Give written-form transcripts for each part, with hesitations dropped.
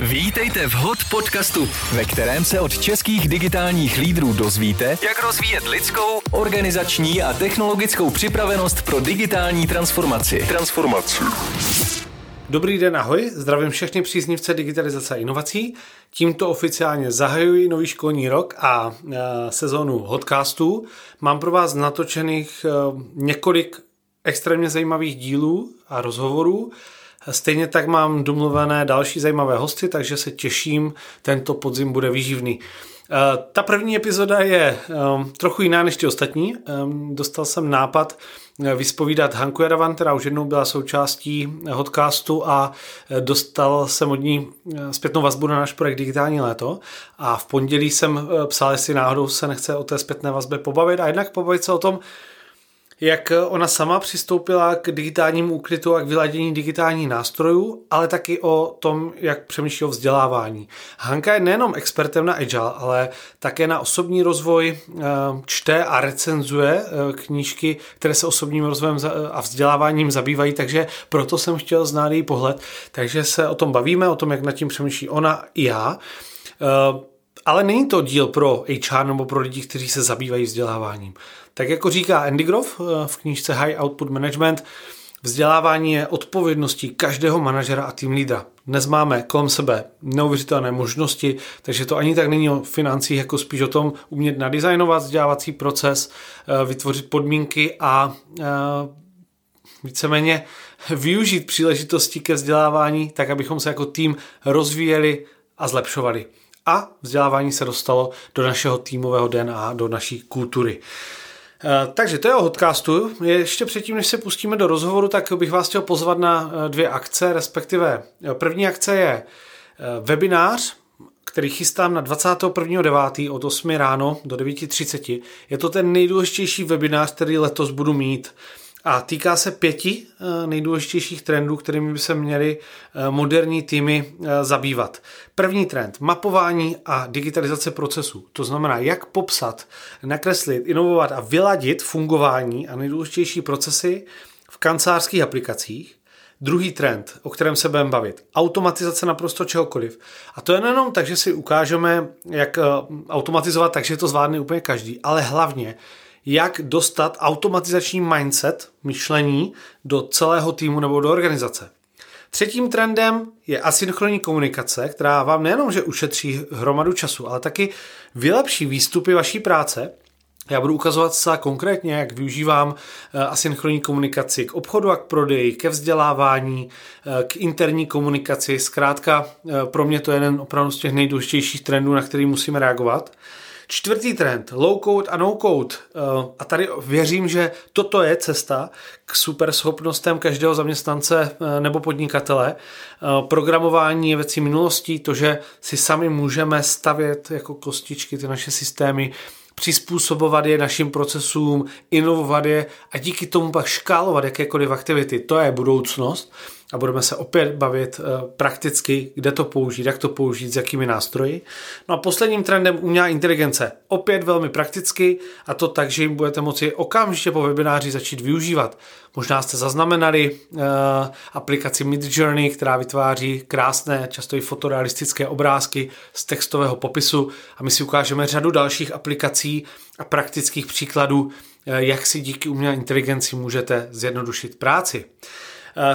Vítejte v Hot podcastu, ve kterém se od českých digitálních lídrů dozvíte, jak rozvíjet lidskou, organizační a technologickou připravenost pro digitální transformaci. Dobrý den, ahoj, zdravím všechny příznivce digitalizace a inovací. Tímto oficiálně zahajuji nový školní rok a sezónu Hotcastů. Mám pro vás natočených několik extrémně zajímavých dílů a rozhovorů. Stejně tak mám domluvené další zajímavé hosty, takže se těším, tento podzim bude výživný. Ta první epizoda je trochu jiná než ty ostatní. Dostal jsem nápad vyspovídat Hanku Jadavan, která už jednou byla součástí podcastu a dostal jsem od ní zpětnou vazbu na náš projekt Digitální léto. A v pondělí jsem psal, jestli náhodou se nechce o té zpětné vazbě pobavit a jednak pobavit se o tom, jak ona sama přistoupila k digitálnímu úkrytu a k vyladění digitálních nástrojů, ale taky o tom, jak přemýšlí o vzdělávání. Hanka je nejenom expertem na Agile, ale také na osobní rozvoj, čte a recenzuje knížky, které se osobním rozvojem a vzděláváním zabývají, takže proto jsem chtěl znát její pohled. Takže se o tom bavíme, o tom, jak nad tím přemýšlí ona i já. Ale není to díl pro HR nebo pro lidi, kteří se zabývají vzděláváním. Tak jako říká Andy Grove v knížce High Output Management, vzdělávání je odpovědností každého manažera a tým lídra. Dnes máme kolem sebe neuvěřitelné možnosti, takže to ani tak není o financích, jako spíš o tom umět nadizajnovat vzdělávací proces, vytvořit podmínky a víceméně využít příležitosti ke vzdělávání, tak abychom se jako tým rozvíjeli a zlepšovali. A vzdělávání se dostalo do našeho týmového DNA, do naší kultury. Takže to je o podcastu. Ještě předtím, než se pustíme do rozhovoru, tak bych vás chtěl pozvat na dvě akce, respektive první akce je webinář, který chystám na 21.9. od 8 ráno do 9.30. Je to ten nejdůležitější webinář, který letos budu mít. A týká se 5 nejdůležitějších trendů, kterými by se měly moderní týmy zabývat. První trend, mapování a digitalizace procesů. To znamená, jak popsat, nakreslit, inovovat a vyladit fungování a nejdůležitější procesy v kancelářských aplikacích. Druhý trend, o kterém se budeme bavit, automatizace naprosto čehokoliv. A to je nejenom tak, že si ukážeme, jak automatizovat, takže to zvládne úplně každý, ale hlavně jak dostat automatizační mindset, myšlení, do celého týmu nebo do organizace. Třetím trendem je asynchronní komunikace, která vám nejenom, že ušetří hromadu času, ale taky vylepší výstupy vaší práce. Já budu ukazovat zcela konkrétně, jak využívám asynchronní komunikaci k obchodu a k prodeji, ke vzdělávání, k interní komunikaci. Zkrátka, pro mě to je jeden opravdu z těch nejdůležitějších trendů, na který musíme reagovat. Čtvrtý trend, low-code a no-code. A tady věřím, že toto je cesta k superschopnostem každého zaměstnance nebo podnikatele. Programování je věcí minulostí, to, že si sami můžeme stavět jako kostičky ty naše systémy, přizpůsobovat je našim procesům, inovovat je a díky tomu pak škálovat jakékoliv aktivity. To je budoucnost a budeme se opět bavit prakticky, kde to použít, jak to použít, s jakými nástroji. No a posledním trendem umělá inteligence. Opět velmi prakticky a to tak, že jim budete moci okamžitě po webináři začít využívat. Možná jste zaznamenali aplikaci Midjourney, která vytváří krásné, často i fotorealistické obrázky z textového popisu a my si ukážeme řadu dalších aplikací a praktických příkladů, jak si díky umělé inteligenci můžete zjednodušit práci.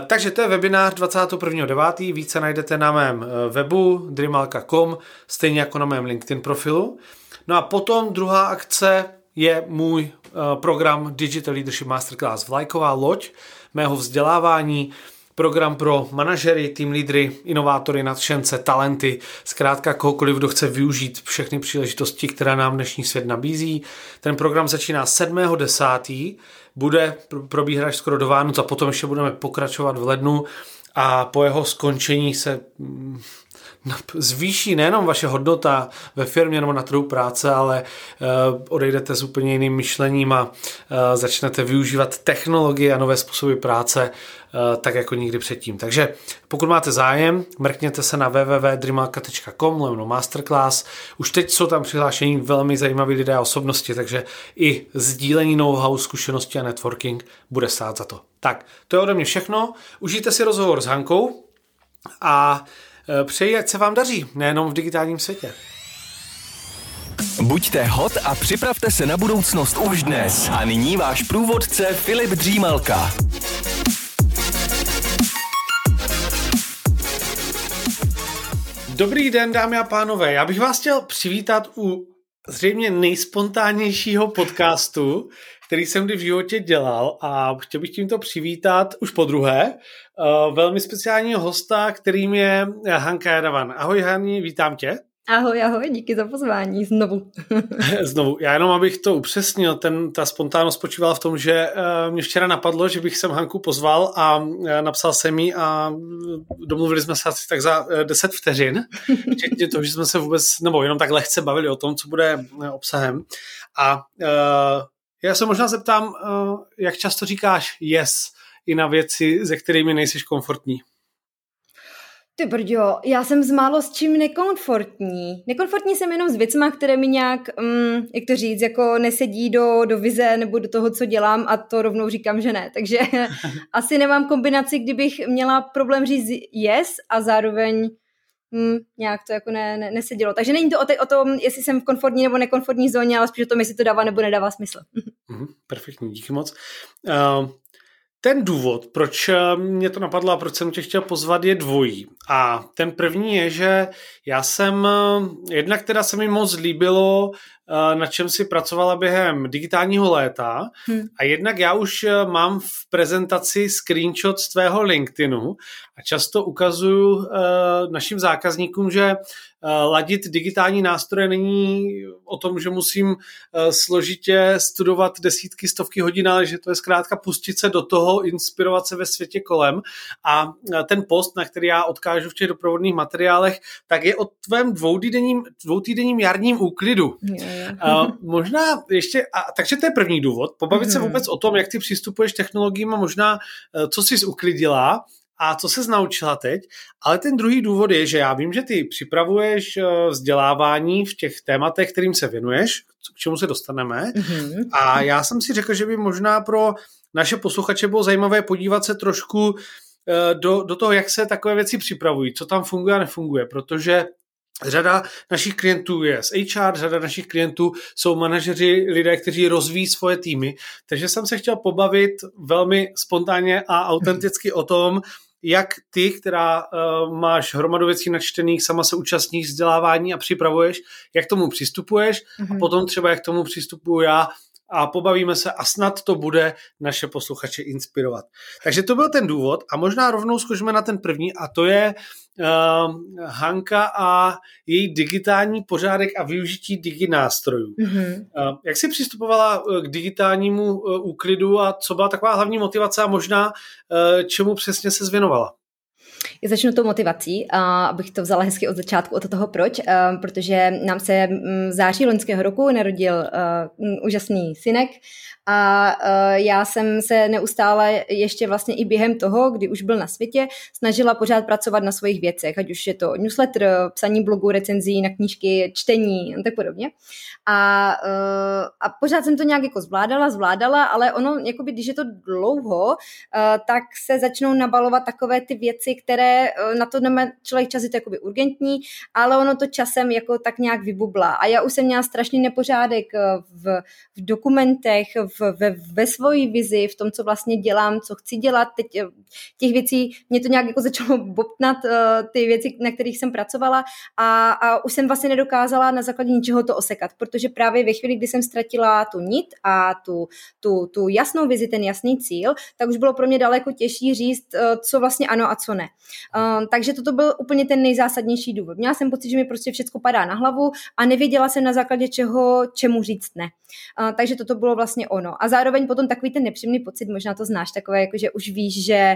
Takže to je webinář 21.9. Více najdete na mém webu drimalka.com, stejně jako na mém LinkedIn profilu. No a potom druhá akce je můj program Digital Leadership Masterclass, vlajková loď mého vzdělávání, program pro manažery, tým lídry, inovátory, nadšence, talenty, zkrátka kohokoliv, kdo chce využít všechny příležitosti, které nám dnešní svět nabízí. Ten program začíná 7.10., bude probíhat až skoro do Vánoc a potom ještě budeme pokračovat v lednu a po jeho skončení se zvýší nejenom vaše hodnota ve firmě nebo na trhu práce, ale odejdete s úplně jiným myšlením a začnete využívat technologie a nové způsoby práce tak jako nikdy předtím. Takže pokud máte zájem, mrkněte se na www.drimalka.com/masterclass. Už teď jsou tam přihlášení velmi zajímaví lidé a osobnosti, takže i sdílení know-how, zkušenosti a networking bude stát za to. Tak, to je ode mě všechno. Užijte si rozhovor s Hankou a Přeji, ať se vám daří, nejenom v digitálním světě. Buďte hot a připravte se na budoucnost už dnes. A nyní váš průvodce Filip Dřímalka. Dobrý den, dámy a pánové. Já bych vás chtěl přivítat u zřejmě nejspontánnějšího podcastu, který jsem kdy v životě dělal, a chtěl bych tímto přivítat už podruhé velmi speciálního hosta, kterým je Hanka Jadavan. Ahoj Hani, vítám tě. Ahoj, díky za pozvání, znovu. Já jenom, abych to upřesnil, ta spontánnost spočívala v tom, že mě včera napadlo, že bych sem Hanku pozval a napsal jsem jí a domluvili jsme se asi tak za 10 vteřin, včetně toho, že jsme se vůbec, nebo jenom tak lehce bavili o tom, co bude obsahem. A já se možná zeptám, jak často říkáš yes i na věci, se kterými nejsiš komfortní? Ty brďo, já jsem s málo s čím nekomfortní. Nekomfortní jsem jenom s věcma, které mi nějak, jak to říct, jako nesedí do vize nebo do toho, co dělám, a to rovnou říkám, že ne. Takže asi nemám kombinaci, kdybych měla problém říct yes a zároveň nějak to jako nesedělo. Takže není to o tom, jestli jsem v komfortní nebo nekomfortní zóně, ale spíš o tom, jestli to dává nebo nedává smysl. Perfektní, díky moc. Ten důvod, proč mě to napadlo a proč jsem tě chtěl pozvat, je dvojí. A ten první je, že já jsem, jednak teda se mi moc líbilo, na čem si pracovala během digitálního léta, a jednak já už mám v prezentaci screenshot z tvého LinkedInu a často ukazuju našim zákazníkům, že ladit digitální nástroje není o tom, že musím složitě studovat desítky, stovky hodin, ale že to je zkrátka pustit se do toho, inspirovat se ve světě kolem. A ten post, na který já odkážu v těch doprovodných materiálech, tak je o tvém dvoutýdenním jarním úklidu. Možná ještě, takže to je první důvod, pobavit se vůbec o tom, jak ty přistupuješ technologiím a možná, co jsi uklidila a co se naučila teď, ale ten druhý důvod je, že já vím, že ty připravuješ vzdělávání v těch tématech, kterým se věnuješ, k čemu se dostaneme, a já jsem si řekl, že by možná pro naše posluchače bylo zajímavé podívat se trošku do toho, jak se takové věci připravují, co tam funguje a nefunguje, protože řada našich klientů je z HR, řada našich klientů jsou manažeři, lidé, kteří rozvíjí svoje týmy. Takže jsem se chtěl pobavit velmi spontánně a autenticky o tom, jak ty, která máš hromadu věcí načtených, sama se účastníš vzdělávání a připravuješ, jak tomu přistupuješ, a potom třeba jak tomu přistupuju já, a pobavíme se a snad to bude naše posluchače inspirovat. Takže to byl ten důvod a možná rovnou skočíme na ten první, a to je Hanka a její digitální pořádek a využití diginástrojů. Jak jsi přistupovala k digitálnímu úklidu a co byla taková hlavní motivace a možná čemu přesně se zvěnovala? Já začnu tou motivací, abych to vzala hezky od začátku, od toho proč, protože nám se v září loňského roku narodil úžasný synek a já jsem se neustále ještě vlastně i během toho, kdy už byl na světě, snažila pořád pracovat na svých věcech, ať už je to newsletter, psaní blogu, recenzí na knížky, čtení a tak podobně. A pořád jsem to nějak jako zvládala, ale ono, jakoby, když je to dlouho, tak se začnou nabalovat takové ty věci, které na to nemá člověk čas, je to jakoby urgentní, ale ono to časem jako tak nějak vybubla. A já už jsem měla strašný nepořádek v dokumentech, ve svojí vizi, v tom, co vlastně dělám, co chci dělat. Teď těch věcí, mě to nějak jako začalo bobtnat, ty věci, na kterých jsem pracovala, a už jsem vlastně nedokázala na základě ničeho to osekat, protože právě ve chvíli, kdy jsem ztratila tu nit a tu jasnou vizi, ten jasný cíl, tak už bylo pro mě daleko těžší říct, co vlastně ano a co ne. Takže toto byl úplně ten nejzásadnější důvod. Měla jsem pocit, že mi prostě všechno padá na hlavu a nevěděla jsem na základě čemu říct ne. Takže toto bylo vlastně ono. A zároveň potom takový ten nepříjemný pocit, možná to znáš, takové, jako že už víš, že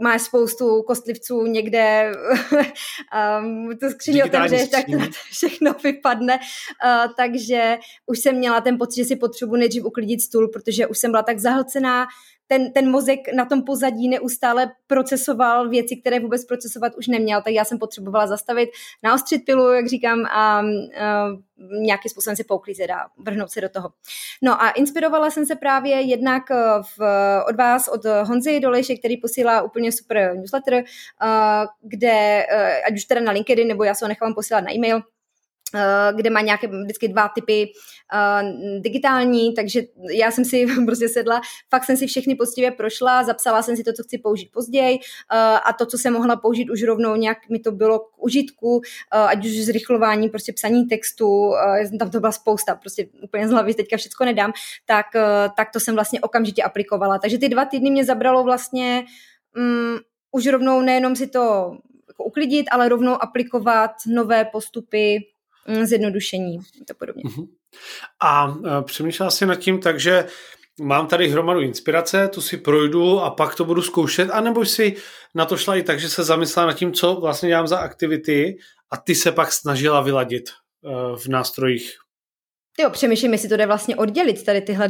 máš spoustu kostlivců někde, to skříně otevřeš, tak všechno vypadne, takže už jsem měla ten pocit, že si potřebuji nejdřív uklidit stůl, protože už jsem byla tak zahlcená ten mozek na tom pozadí neustále procesoval věci, které vůbec procesovat už neměl, tak já jsem potřebovala zastavit, naostřit pilu, jak říkám, a nějakým způsobem si pouklízet a vrhnout se do toho. No a inspirovala jsem se právě jednak od vás, od Honzy Dolejše, který posílá úplně super newsletter, kde, ať už teda na LinkedIn, nebo já se ho nechám posílat na e-mail, kde má nějaké vždycky 2 typy digitální, takže já jsem si prostě sedla, fakt jsem si všechny poctivě prošla, zapsala jsem si to, co chci použít později a to, co jsem mohla použít už rovnou, nějak mi to bylo k užitku, ať už zrychlování, prostě psaní textu, tam to byla spousta, prostě úplně z hlavy teďka všecko nedám, tak to jsem vlastně okamžitě aplikovala. Takže ty 2 týdny mě zabralo vlastně už rovnou nejenom si to jako uklidit, ale rovnou aplikovat nové postupy, zjednodušení a podobně. A přemýšlela jsi nad tím, takže mám tady hromadu inspirace, tu si projdu a pak to budu zkoušet, anebo jsi na to šla i tak, že se zamyslela nad tím, co vlastně dělám za aktivity a ty se pak snažila vyladit v nástrojích. Jo, přemýšlím, jestli to jde vlastně oddělit tady tyhle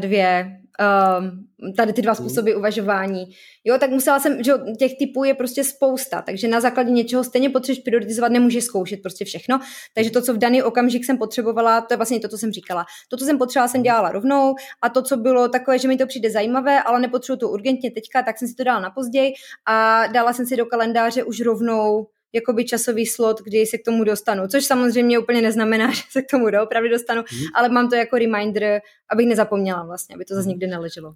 ty dva způsoby uvažování. Jo, tak musela jsem, že těch typů je prostě spousta, takže na základě něčeho stejně potřebuješ prioritizovat, nemůžeš zkoušet prostě všechno, takže to, co v daný okamžik jsem potřebovala, to je vlastně to, co jsem říkala. To, co jsem potřebovala, jsem dělala rovnou a to, co bylo takové, že mi to přijde zajímavé, ale nepotřebuji to urgentně teďka, tak jsem si to dala na později a dala jsem si do kalendáře už rovnou jakoby časový slot, kdy se k tomu dostanu, což samozřejmě úplně neznamená, že se k tomu doopravdy dostanu, ale mám to jako reminder, abych nezapomněla vlastně, aby to zase nikdy neleželo.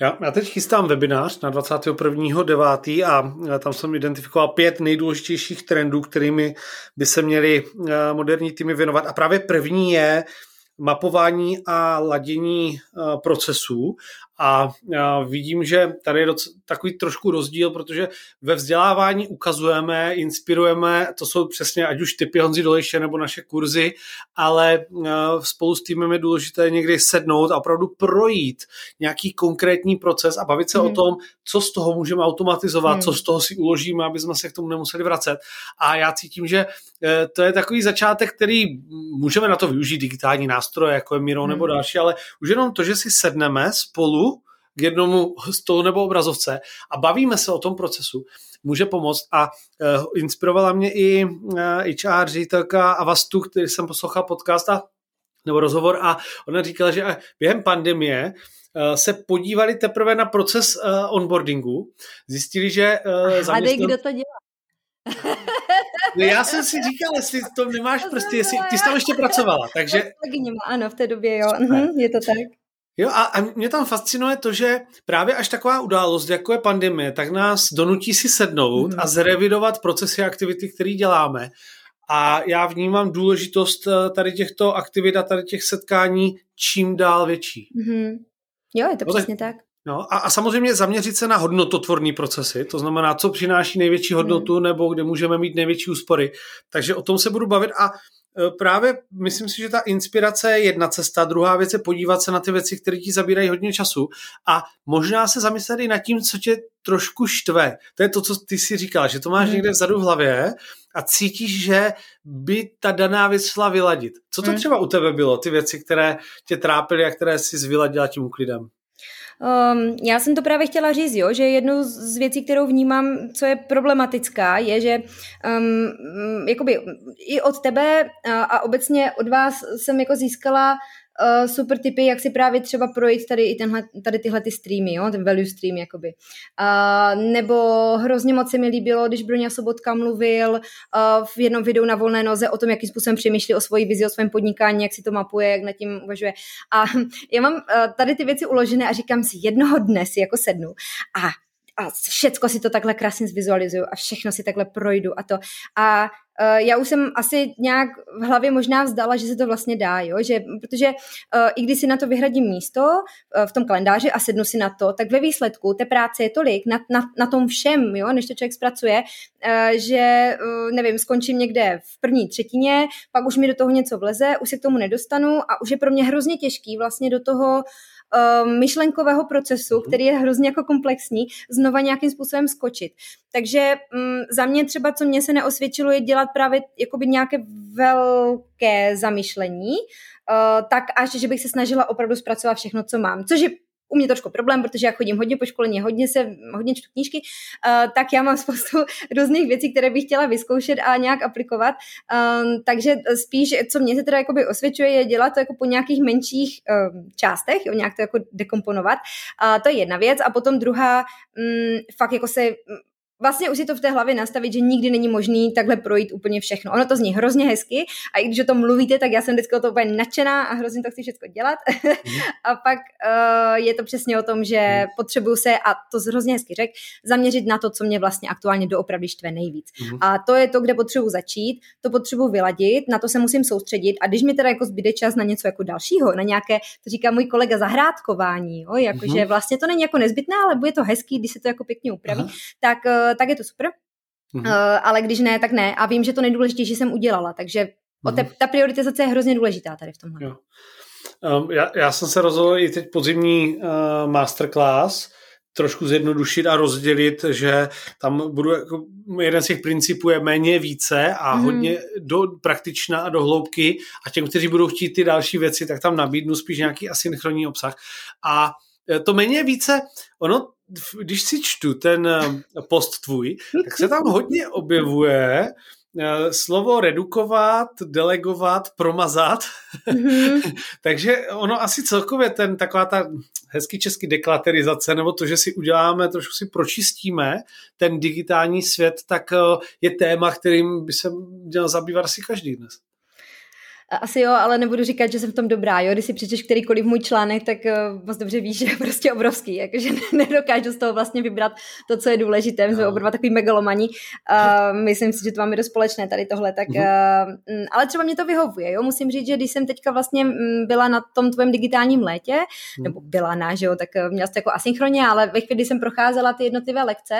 Já teď chystám webinář na 21.9. a tam jsem identifikoval 5 nejdůležitějších trendů, kterými by se měly moderní týmy věnovat. A právě první je mapování a ladění procesů a vidím, že tady je takový trošku rozdíl, protože ve vzdělávání ukazujeme, inspirujeme, to jsou přesně ať už typy Honzy Dolejše nebo naše kurzy, ale spolu s týmem je důležité někdy sednout a opravdu projít nějaký konkrétní proces a bavit se o tom, co z toho můžeme automatizovat, co z toho si uložíme, aby jsme se k tomu nemuseli vracet. A já cítím, že to je takový začátek, který můžeme na to využít digitální nástroje, jako je Miro nebo další, ale už jenom to, že si sedneme spolu k jednomu stolu nebo obrazovce a bavíme se o tom procesu, může pomoct a inspirovala mě i HR ředitelka Avastu, který jsem poslouchal podcast nebo rozhovor a ona říkala, že během pandemie se podívali teprve na proces onboardingu, zjistili, že zaměstnanci... kdo to dělá? Já jsem si říkala, jestli to nemáš prostě, jestli ty jsi tam ještě pracovala, takže... Ano, v té době, jo, je to tak. Jo, a mě tam fascinuje to, že právě až taková událost, jako je pandemie, tak nás donutí si sednout a zrevidovat procesy a aktivity, které děláme. A já vnímám důležitost tady těchto aktivit a tady těch setkání čím dál větší. Jo, je to přesně tak. No, a samozřejmě zaměřit se na hodnototvorný procesy, to znamená, co přináší největší hodnotu nebo kde můžeme mít největší úspory. Takže o tom se budu bavit a právě myslím si, že ta inspirace je jedna cesta, druhá věc je podívat se na ty věci, které ti zabírají hodně času a možná se zamyslet i nad tím, co tě trošku štve. To je to, co ty si říkala, že to máš někde vzadu v hlavě a cítíš, že by ta daná věc šla vyladit. Co to třeba u tebe bylo, ty věci, které tě trápily a které jsi vyladila tím uklidem? Já jsem to právě chtěla říct, jo, že jednu z věcí, kterou vnímám, co je problematická, je, že jakoby i od tebe a obecně od vás jsem jako získala super tipy, jak si právě třeba projít tady tyhle ty streamy, jo, ten value stream jakoby. Nebo hrozně moc se mi líbilo, když Broňa Sobotka mluvil v jednom videu na volné noze o tom, jakým způsobem přemýšlí o svojí vizi, o svém podnikání, jak si to mapuje, jak nad tím uvažuje. A já mám tady ty věci uložené a říkám si, jednoho dne si jako sednu a všecko si to takhle krásně zvizualizuju a všechno si takhle projdu a to. A já už jsem asi nějak v hlavě možná vzdala, že se to vlastně dá, jo? Že, protože i když si na to vyhradím místo v tom kalendáři a sednu si na to, tak ve výsledku té práce je tolik na tom všem, jo? Než to člověk zpracuje, že nevím, skončím někde v první třetině, pak už mi do toho něco vleze, už se k tomu nedostanu a už je pro mě hrozně těžký vlastně do toho myšlenkového procesu, který je hrozně jako komplexní, znova nějakým způsobem skočit. Takže za mě třeba, co mě se neosvědčilo, je dělat právě jakoby nějaké velké zamyšlení, tak až, že bych se snažila opravdu zpracovat všechno, co mám. Což je u mě trošku problém, protože já chodím hodně po školení, hodně čtu knížky, tak já mám spoustu různých věcí, které bych chtěla vyzkoušet a nějak aplikovat. Takže spíš, co mě se teda jakoby osvědčuje, je dělat to jako po nějakých menších částech, nějak to jako dekomponovat. To je jedna věc. A potom druhá, fakt jako se... Vlastně už si to v té hlavě nastavit, že nikdy není možný takhle projít úplně všechno. Ono to zní hrozně hezky a i když o tom mluvíte, tak já jsem vždycky o to úplně nadšená a hrozně to chci všechno dělat. A pak je to přesně o tom, že potřebuju se, a to hrozně hezky řek, zaměřit na to, co mě vlastně aktuálně doopravdy štve nejvíc. A to je to, kde potřebuju začít, to potřebuju vyladit, na to se musím soustředit a když mi teda jako zbyde čas na něco jako dalšího, na nějaké, to říká můj kolega, zahrádkování, jakože vlastně to není jako nezbytné, ale bude to hezký, když se to jako pěkně upraví, tak je to super, ale když ne, tak ne. A vím, že to nejdůležitější jsem udělala, takže ta prioritizace je hrozně důležitá tady v tomhle. Já jsem se rozhodl i teď podzimní masterclass trošku zjednodušit a rozdělit, že tam budu, jako, jeden z těch principů je méně více a hodně praktičná a do hloubky a těm, kteří budou chtít ty další věci, tak tam nabídnu spíš nějaký asynchronní obsah. A to méně více, ono, když si čtu ten post tvůj, tak se tam hodně objevuje slovo redukovat, delegovat, promazat. Takže ono asi celkově taková ta hezký český deklaterizace, nebo to, že si uděláme, trošku si pročistíme ten digitální svět, tak je téma, kterým by se měl zabývat asi každý dnes. Asi jo, ale nebudu říkat, že jsem v tom dobrá, jo, když si přečteš kterýkoliv můj článek, tak moc dobře víš, že je prostě obrovský, jakože nedokážu z toho vlastně vybrat to, co je důležité, my jsme oba takový megalomani, myslím si, že to máme dost společné tady tohle, tak, ale třeba mě to vyhovuje, jo, musím říct, že když jsem teďka vlastně byla na tom tvém digitálním létě, nebo byla na, že jo, tak měla jste jako asynchronně, ale ve chvíli, kdy jsem procházela ty jednotlivé lekce,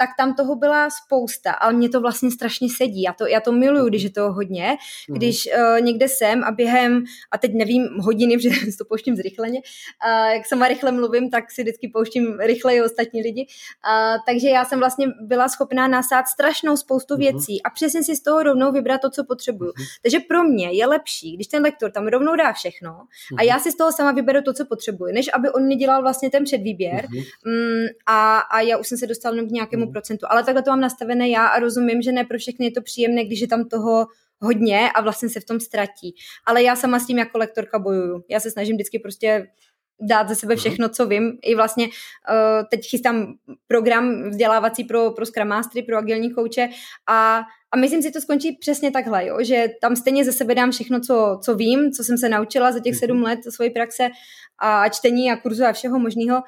tak tam toho byla spousta, ale mě to vlastně strašně sedí, já to miluju, když je toho hodně, když někde jsem a během, a teď nevím hodiny, protože si to pouštím zrychleně, jak sama rychle mluvím, tak si vždycky pouštím rychleji ostatní lidi. Takže já jsem vlastně byla schopná nasát strašnou spoustu věcí a přesně si z toho rovnou vybrat to, co potřebuju. Takže pro mě je lepší, když ten lektor tam rovnou dá všechno a já si z toho sama vyberu to, co potřebuji, než aby on mě dělal vlastně ten předvýběr a já už jsem se dostala k nějakému procentu. Ale takhle to mám nastavené já a rozumím, že ne pro všechny je to příjemné, když je tam toho hodně a vlastně se v tom ztratí. Ale já sama s tím jako lektorka bojuju. Já se snažím vždycky prostě dát ze sebe všechno, co vím. I vlastně teď chystám program vzdělávací pro Scrum Mastery, pro agilní kouče a myslím si, to skončí přesně takhle, jo? Že tam stejně ze sebe dám všechno, co vím, co jsem se naučila za těch 7 let svojí praxe a čtení a kurzu a všeho možného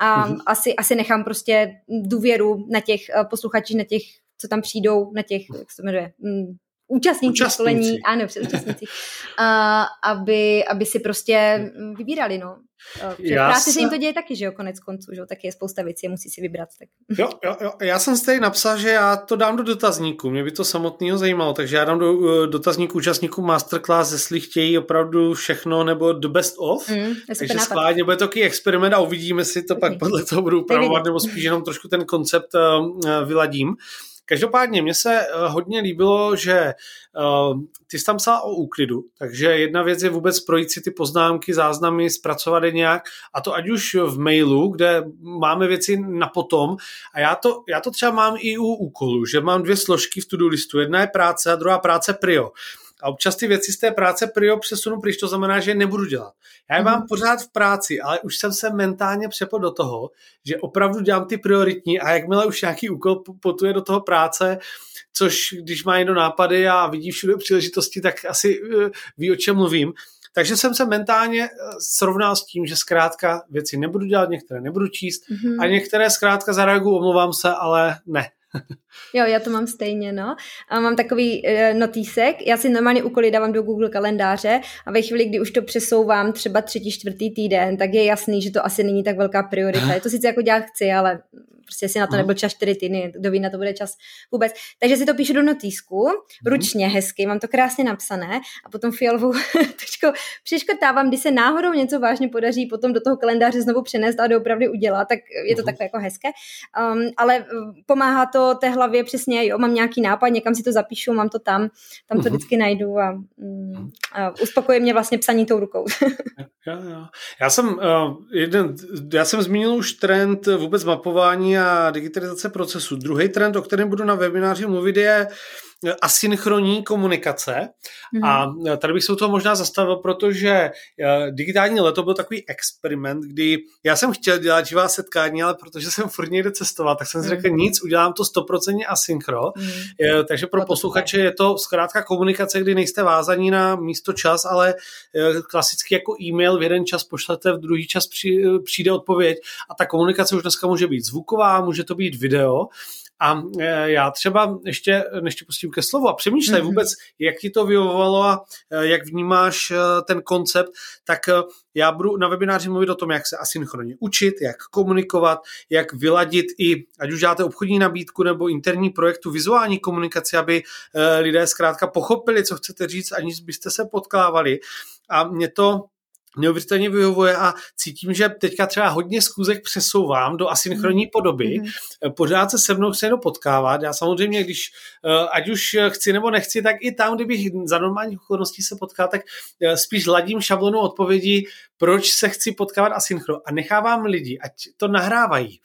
a asi nechám prostě důvěru na těch posluchačích, na těch, co tam přijdou, na těch, jak se jmenuje, účastníci školení, ano, účastníci, aby si prostě vybírali, no. Práce se jim to děje taky, že jo, konec konců, že jo, taky je spousta věcí, musí si vybrat. Tak. Jo, já jsem stejně napsal, že já to dám do dotazníku, mě by to samotného zajímalo, takže já dám do dotazníku účastníků masterclass, jestli chtějí opravdu všechno, nebo the best of, takže schválně bude to taky experiment a uvidíme, jestli to pak podle toho budu upravovat, nebo spíš jenom trošku ten koncept vyladím. Každopádně mně se hodně líbilo, že ty jsi tam psala o úklidu, takže jedna věc je vůbec projít si ty poznámky, záznamy, zpracovat je nějak a to ať už v mailu, kde máme věci na potom a já to třeba mám i u úkolu, že mám 2 složky v to-do listu, jedna je práce a druhá práce prio. A občas ty věci z té práce prio přesunu pryč, to znamená, že je nebudu dělat. Já je mám pořád v práci, ale už jsem se mentálně přepl do toho, že opravdu dělám ty prioritní a jakmile už nějaký úkol potuje do toho práce, což když má jenom nápady a vidí všude příležitosti, tak asi ví, o čem mluvím. Takže jsem se mentálně srovnal s tím, že zkrátka věci nebudu dělat, některé nebudu číst a některé zkrátka zareaguju, omlouvám se, ale ne. Jo, já to mám stejně, no. A mám takový notýsek, já si normálně úkoly dávám do Google kalendáře a ve chvíli, kdy už to přesouvám třeba 3., 4. týden, tak je jasný, že to asi není tak velká priorita. Je to sice jako dělat chci, ale prostě si na to nebyl čas 4 týdny, kdo ví, na to bude čas vůbec. Takže si to píšu do notýsku, ručně, hezky, mám to krásně napsané a potom fialovou točkou přeškrtávám, když se náhodou něco vážně podaří potom do toho kalendáře znovu přenést a doopravdy udělat, tak je to takové jako hezké. Ale pomáhá to té hlavě přesně, jo, mám nějaký nápad, někam si to zapíšu, mám to tam to vždycky najdu a uspokojí mě vlastně psaní tou rukou. Já jsem zmínil už trend vůbec mapování a digitalizace procesu. Druhý trend, o kterém budu na webináři mluvit, je asynchronní komunikace. A tady bych se u toho možná zastavil, protože digitální leto byl takový experiment, kdy já jsem chtěl dělat živá setkání, ale protože jsem furt někde cestoval, tak jsem si řekl nic, udělám to 100% asynchro. Takže pro posluchače je to zkrátka komunikace, kdy nejste vázaní na místo čas, ale klasicky jako e-mail v jeden čas pošlete, v druhý čas přijde odpověď a ta komunikace už dneska může být zvuková, může to být video. A já třeba ještě, než tě pustím ke slovu, a přemýšlej vůbec, jak ti to vyhovovalo a jak vnímáš ten koncept, tak já budu na webináři mluvit o tom, jak se asynchronně učit, jak komunikovat, jak vyladit i, ať už dáte obchodní nabídku nebo interní projektu, vizuální komunikaci, aby lidé zkrátka pochopili, co chcete říct, aniž byste se potkávali. A mě to neuvěřitelně vyhovuje a cítím, že teďka třeba hodně zkůzek přesouvám do asynchronní podoby. Pořád se se mnou chce jenom potkávat. Já samozřejmě, když ať už chci nebo nechci, tak i tam, kdybych za normálních okolností se potkal, tak spíš ladím šablonu odpovědi, proč se chci potkávat asynchro. A nechávám lidi, ať to nahrávají,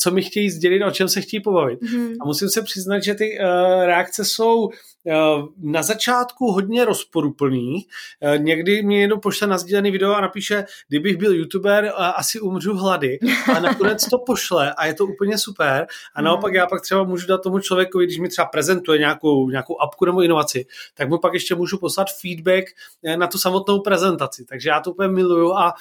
co mi chtějí sdělit, o čem se chtějí pobavit. A musím se přiznat, že ty reakce jsou na začátku hodně rozporuplný. Někdy mě jenom pošle na sdílený video a napíše, kdybych byl youtuber, asi umřu hlady. A nakonec to pošle a je to úplně super. A naopak já pak třeba můžu dát tomu člověku, když mi třeba prezentuje nějakou apku nebo inovaci, tak mu pak ještě můžu poslat feedback na tu samotnou prezentaci. Takže já to úplně miluju a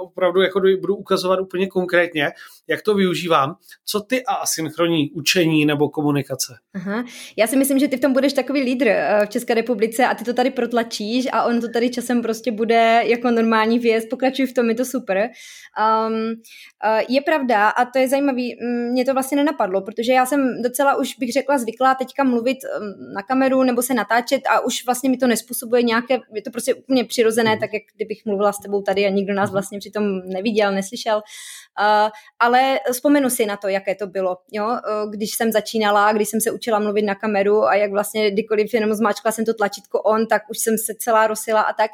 opravdu jako budu ukazovat úplně konkrétně, jak to využívám. Co ty a asynchronní učení nebo komunikace? Aha. Já si myslím, že ty v tom budeš takový lídr v České republice a ty to tady protlačíš a on to tady časem prostě bude jako normální věc, pokračuj v tom, je to super. Je pravda a to je zajímavý, mě to vlastně nenapadlo, protože já jsem docela už bych řekla zvyklá teďka mluvit na kameru nebo se natáčet a už vlastně mi to nespůsobuje nějaké, je to prostě úplně přirozené, tak jak kdybych mluvila s tebou tady a nikdo nás vlastně přitom neviděl, neslyšel. Ale vzpomenu si na to, jaké to bylo, jo? Když jsem začínala, když jsem se učila mluvit na kameru a jak vlastně kdykoliv jenom zmáčkla jsem to tlačítko on, tak už jsem se celá rozjela a tak.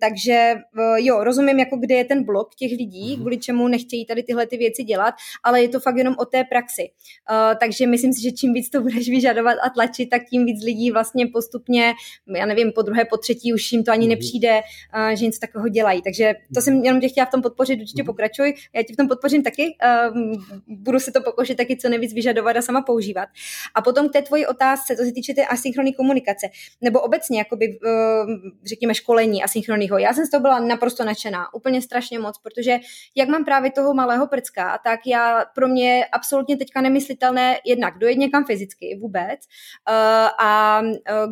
Takže jo, rozumím, jako kde je ten blok těch lidí, kvůli čemu nechtějí tady tyhle ty věci dělat, ale je to fakt jenom o té praxi. Takže myslím si, že čím víc to budeš vyžadovat a tlačit, tak tím víc lidí vlastně postupně, já nevím, po druhé, po třetí už jim to ani nepřijde, že něco takového dělají. Takže to jsem jenom tě chtěla v tom podpořit, určitě pokračuj. Já ti v tom podpořím taky, budu se to pokoušet taky co nejvíc vyžadovat a sama používat. A potom k té tvoji otázce, co se týče té asynchronní komunikace, nebo obecně, jakoby, řekněme, školení asynchronního. Já jsem z toho byla naprosto nadšená, úplně strašně moc, protože jak mám právě toho malého prcka, tak pro mě je absolutně teďka nemyslitelné jednak dojet někam fyzicky vůbec a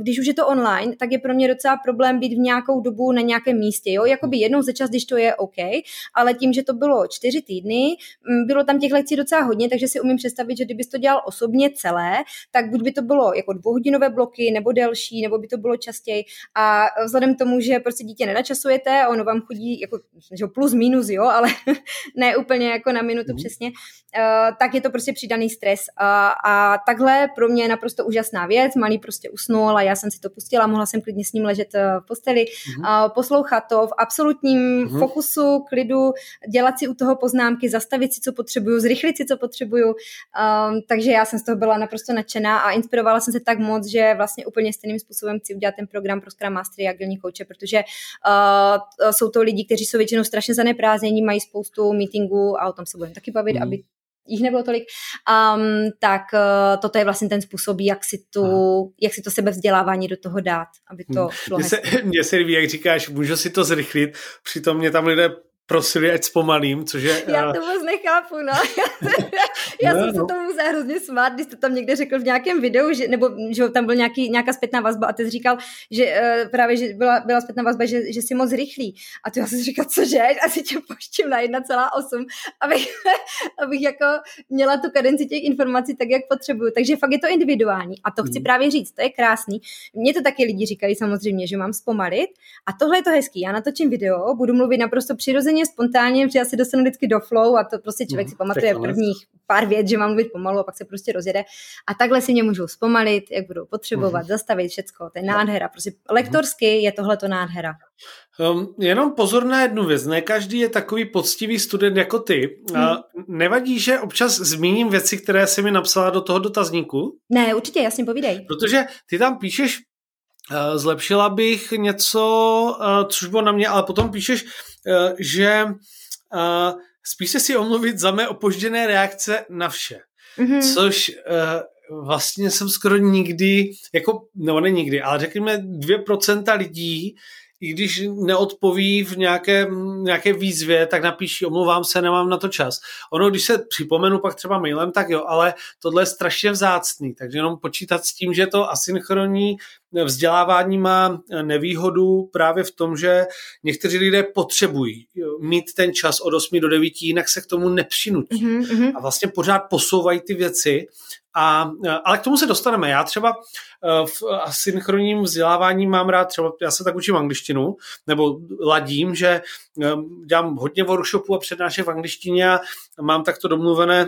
když už je to online, tak je pro mě docela problém být v nějakou dobu na nějakém místě. Jo? Jakoby jednou za čas, když to je OK, ale tím, že to bylo 4 týdny, bylo tam těch lekcí docela hodně, takže si umím představit, že kdybys to dělal osobně celé, tak buď by to bylo jako 2hodinové bloky, nebo delší, nebo by to bylo častěji. A vzhledem k tomu, že prostě dítě nenačasujete, ono vám chodí jako plus minus, jo, ale ne úplně jako na minutu přesně, tak je to prostě přidaný stres. A takhle pro mě je naprosto úžasná věc. Malý prostě usnul a já jsem si to pustila, mohla jsem klidně s ním ležet v posteli, poslouchat to v absolutním fokusu, klidu, dělat si u toho poznámky, zastavit si, co potřebuju, zrychlit si, co potřebuju. Takže já jsem z toho byla naprosto nadšená a inspirovala jsem se tak moc, že vlastně úplně stejným způsobem chci udělat ten program pro Scrum Mastery a agilní kouče, protože jsou to lidi, kteří jsou většinou strašně zaneprázdnění, mají spoustu meetingů a o tom se budeme taky bavit, aby jich nebylo tolik, tak toto je vlastně ten způsob, jak si to sebevzdělávání do toho dát, aby to šlo hezky. Mně se líbí, jak říkáš, můžu si to zrychlit, přitom mě tam lidé prosili, ať zpomalím, což je... Já to moc nechápu, no. Já jsem se tomu musela hrozně smát, když jste tam někde řekl v nějakém videu, že, nebo že tam byl nějaká zpětná vazba a ty jsi říkal, že právě že byla zpětná vazba, že jsi moc rychlý. A ty já jsem říkal, cože? A si tě poštím na 1,8, abych jako měla tu kadenci těch informací tak, jak potřebuju. Takže fakt je to individuální. A to chci právě říct, to je krásný. Mně to taky lidi říkají samozřejmě, že mám zpomalit. A tohle je to hezký. Já natočím video, budu mluvit naprosto přirozeně, spontánně, protože já se dostanu vždycky do flow a to prostě člověk si pamatuje prvních pár vět, že mám mluvit pomalu a pak se prostě rozjede. A takhle si mě můžu zpomalit, jak budu potřebovat, zastavit všecko. To je nádhera. Prostě lektorsky je tohleto nádhera. Jenom pozor na jednu věc. Ne každý je takový poctivý student jako ty. Nevadí, že občas zmíním věci, které jsi mi napsala do toho dotazníku? Ne, určitě, jasně, povídej. Protože ty tam píšeš, zlepšila bych něco, což bylo na mě, ale potom píšeš, že spíše si omluvit za mé opožděné reakce na vše. Mm-hmm. Což vlastně jsem skoro nikdy, ne nikdy, ale řekněme 2% lidí, i když neodpoví v nějaké výzvě, tak napíší, omlouvám se, nemám na to čas. Ono, když se připomenu pak třeba mailem, tak jo, ale tohle je strašně vzácný, takže jenom počítat s tím, že to asynchronní vzdělávání má nevýhodu právě v tom, že někteří lidé potřebují mít ten čas od 8 do 9, jinak se k tomu nepřinutí. Mm-hmm. A vlastně pořád posouvají ty věci. Ale k tomu se dostaneme. Já třeba v asynchronním vzdělávání mám rád, třeba já se tak učím angličtinu, nebo ladím, že dělám hodně workshopů a přednášek v angličtině a mám takto domluvené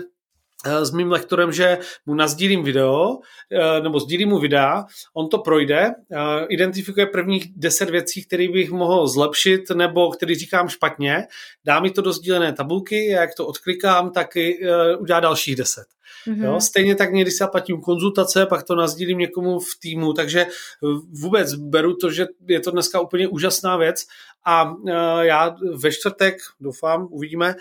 s mým lektorem, že mu nasdílím video, nebo sdílím mu videa, on to projde, identifikuje prvních 10 věcí, které bych mohl zlepšit, nebo které říkám špatně, dá mi to do sdílené tabulky, já jak to odklikám, tak udělá dalších 10. Mm-hmm. Jo, stejně tak někdy si zaplatím konzultace, pak to nasdílím někomu v týmu, takže vůbec beru to, že je to dneska úplně úžasná věc a já ve čtvrtek, doufám, uvidíme,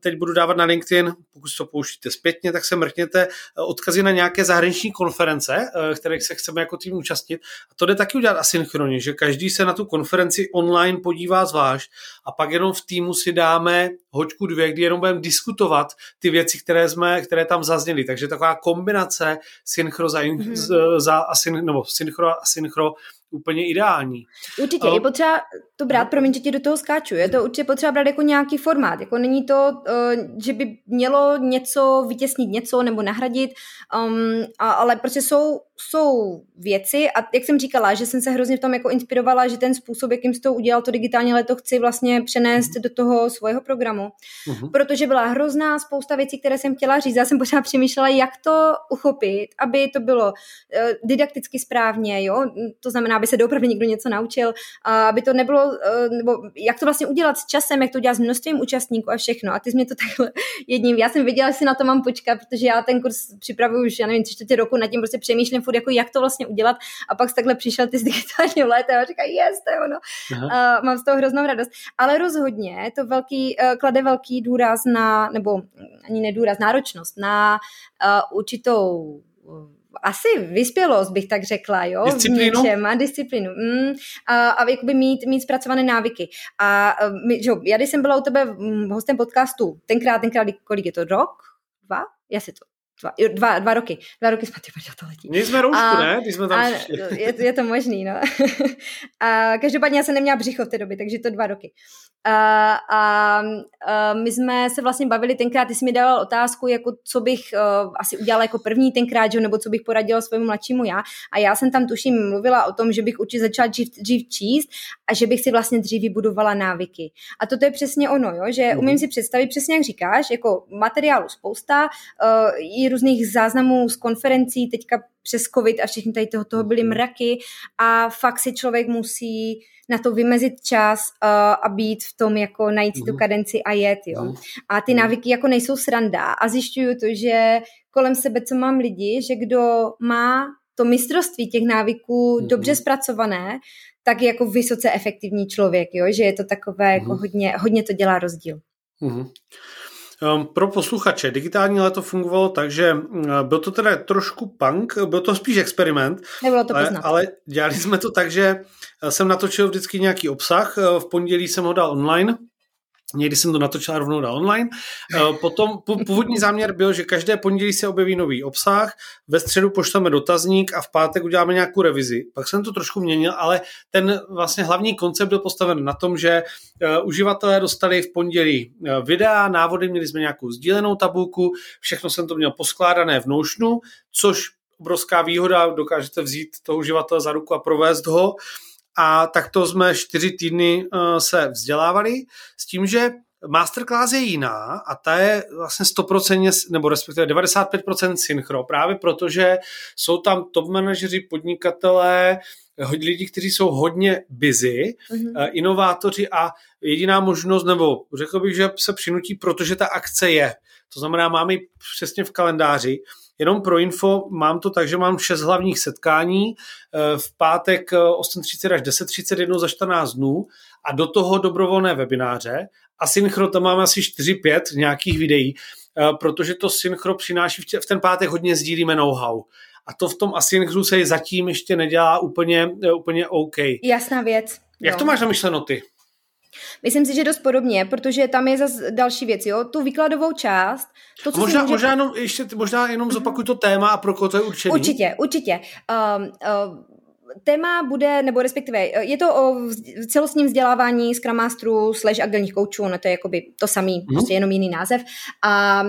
teď budu dávat na LinkedIn, pokud to pouštíte zpětně, tak se mrkněte, odkazy na nějaké zahraniční konference, kterých se chceme jako tým účastnit a to jde taky udělat asynchronně, že každý se na tu konferenci online podívá zvlášť a pak jenom v týmu si dáme hoďku 2, kdy jenom budeme diskutovat ty věci, které tam zazněly. Takže taková kombinace synchro a synchro úplně ideální. Určitě, je potřeba to brát, promiň, že ti do toho skáču, je to určitě potřeba brát jako nějaký formát, jako není to, že by mělo něco vytěsnit něco nebo nahradit, ale prostě jsou věci a jak jsem říkala, že jsem se hrozně v tom jako inspirovala, že ten způsob, jakým jsi to udělal, to digitálně leto chci vlastně přenést do toho svého programu, protože byla hrozná spousta věcí, které jsem chtěla říct, já jsem pořád přemýšlela, jak to uchopit, aby to bylo didakticky správně, jo, to znamená, aby se doopravdy někdo něco naučil, aby to nebylo, nebo jak to vlastně udělat s časem, jak to udělat s množstvím účastníků a všechno. A ty jsi mě to takhle jedním. Já jsem věděla, že si na to mám počkat, protože já ten kurz připravuju už, 3 roku, nad tím prostě přemýšlím furt, jako jak to vlastně udělat. A pak takhle přišel ty z digitálního léta a říkám, to je ono. Mám z toho hroznou radost. Ale rozhodně to klade velký důraz na, nebo ani nedůraz, náročnost na určitou asi vyspělost, bych tak řekla, jo? Disciplínu? V něčem, a disciplínu. A jakoby mít zpracované návyky. A že jo, já když jsem byla u tebe hostem podcastu, tenkrát, kolik je to, rok? 2? Dva roky. 2 roky jsme, to letí. Měli jsme roušku, ne? Když jsme tam je to možný, no. A každopádně já jsem neměla břicho v té době, takže to 2 roky. A my jsme se vlastně bavili tenkrát, ty jsi mi dával otázku, jako co bych asi udělala jako první tenkrát, nebo co bych poradila svému mladšímu já. A já jsem tam tuším mluvila o tom, že bych určitě začala dřív číst a že bych si vlastně dřív vybudovala návyky. A to je přesně ono, jo, že umím si představit, přesně jak říkáš, jako materiálu spousta, i různých záznamů z konferencí, teďka přes covid a všichni tady toho byly mraky a fakt si člověk musí na to vymezit čas a být v tom, jako najít si tu kadenci a jet, jo. A ty návyky jako nejsou sranda a zjišťuju to, že kolem sebe, co mám lidi, že kdo má to mistrovství těch návyků dobře zpracované, tak je jako vysoce efektivní člověk, jo, že je to takové, jako hodně to dělá rozdíl. Pro posluchače, digitální léto fungovalo tak, že byl to teda trošku punk, byl to spíš experiment, ale dělali jsme to tak, že jsem natočil vždycky nějaký obsah, v pondělí jsem ho dal online, Někdy jsem to natočila rovnou na online. Potom původní záměr byl, že každé pondělí se objeví nový obsah, ve středu pošleme dotazník a v pátek uděláme nějakou revizi. Pak jsem to trošku měnil, ale ten vlastně hlavní koncept byl postaven na tom, že uživatelé dostali v pondělí videa, návody, měli jsme nějakou sdílenou tabulku, všechno jsem to měl poskládané v Notionu, což obrovská výhoda, dokážete vzít toho uživatele za ruku a provést ho. A takto jsme 4 týdny se vzdělávali s tím, že masterclass je jiná a ta je vlastně 100%, nebo respektive 95% synchro, právě protože jsou tam top manažeři, podnikatelé, lidi, kteří jsou hodně busy, inovátoři a jediná možnost, nebo řekl bych, že se přinutí, protože ta akce je. To znamená, máme ji přesně v kalendáři. Jenom pro info, mám to tak, že mám 6 hlavních setkání, v pátek 8.30 až 10.30, jednou za 14 dnů a do toho dobrovolné webináře a synchro tam máme asi 4-5 nějakých videí, protože to synchro přináší, v ten pátek hodně sdílíme know-how. A to v tom asynchru se zatím ještě nedělá úplně OK. Jasná věc. Jak to máš namyšleno ty? Myslím si, že dost podobně, protože tam je zase další věc, jo, tu výkladovou část. To, co možná, možná jenom zopakuj to téma a pro koho to je určený. Určitě. Téma bude, nebo respektive, je to o celostním vzdělávání Scrum Masterů / agilních koučů, no to je jakoby to samý, prostě jenom jiný název. A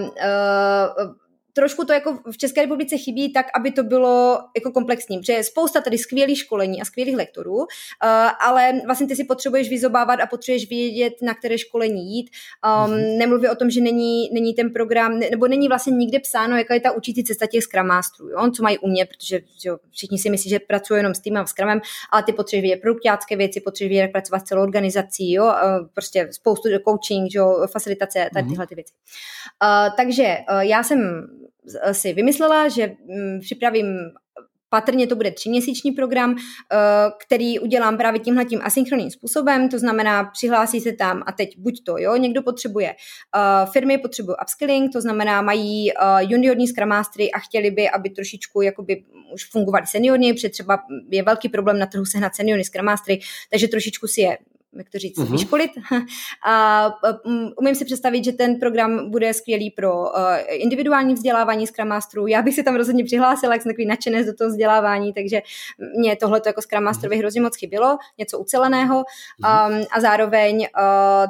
trošku to jako v České republice chybí tak, aby to bylo jako komplexní, protože je spousta tady skvělých školení a skvělých lektorů, ale vlastně ty si potřebuješ vyzobávat a potřebuješ vědět, na které školení jít. Nemluvím o tom, že není ten program, nebo není vlastně nikde psáno, jaká je ta určitý cesta těch Scrum Masterů, jo? Co mají umět, protože jo, všichni si myslí, že pracují jenom s týmem a Scrumem, ale ty potřebuješ vědět produkťácké věci, potřebuješ vědět, jak pracovat s celou organizací, jo? Prostě spoustu coaching, jo? Facilitace, tady tyhle ty věci. Takže já jsem si vymyslela, že připravím, patrně to bude 3měsíční program, který udělám právě tímhletím asynchronným způsobem, to znamená přihlásí se tam a teď buď to, jo, někdo potřebuje, firmy potřebují upskilling, to znamená mají juniorní Scrum Mastery a chtěli by, aby trošičku jakoby už fungovali seniorně, protože třeba je velký problém na trhu sehnat seniorní Scrum Mastery, takže trošičku si je říct, vyškolit. A umím si představit, že ten program bude skvělý pro individuální vzdělávání Scrum Masterů. Já bych se tam rozhodně přihlásila, jak jsem takový nadšenec do toho vzdělávání, takže mě tohle jako Scrum Masterovi hrozně moc chybělo, něco uceleného. A zároveň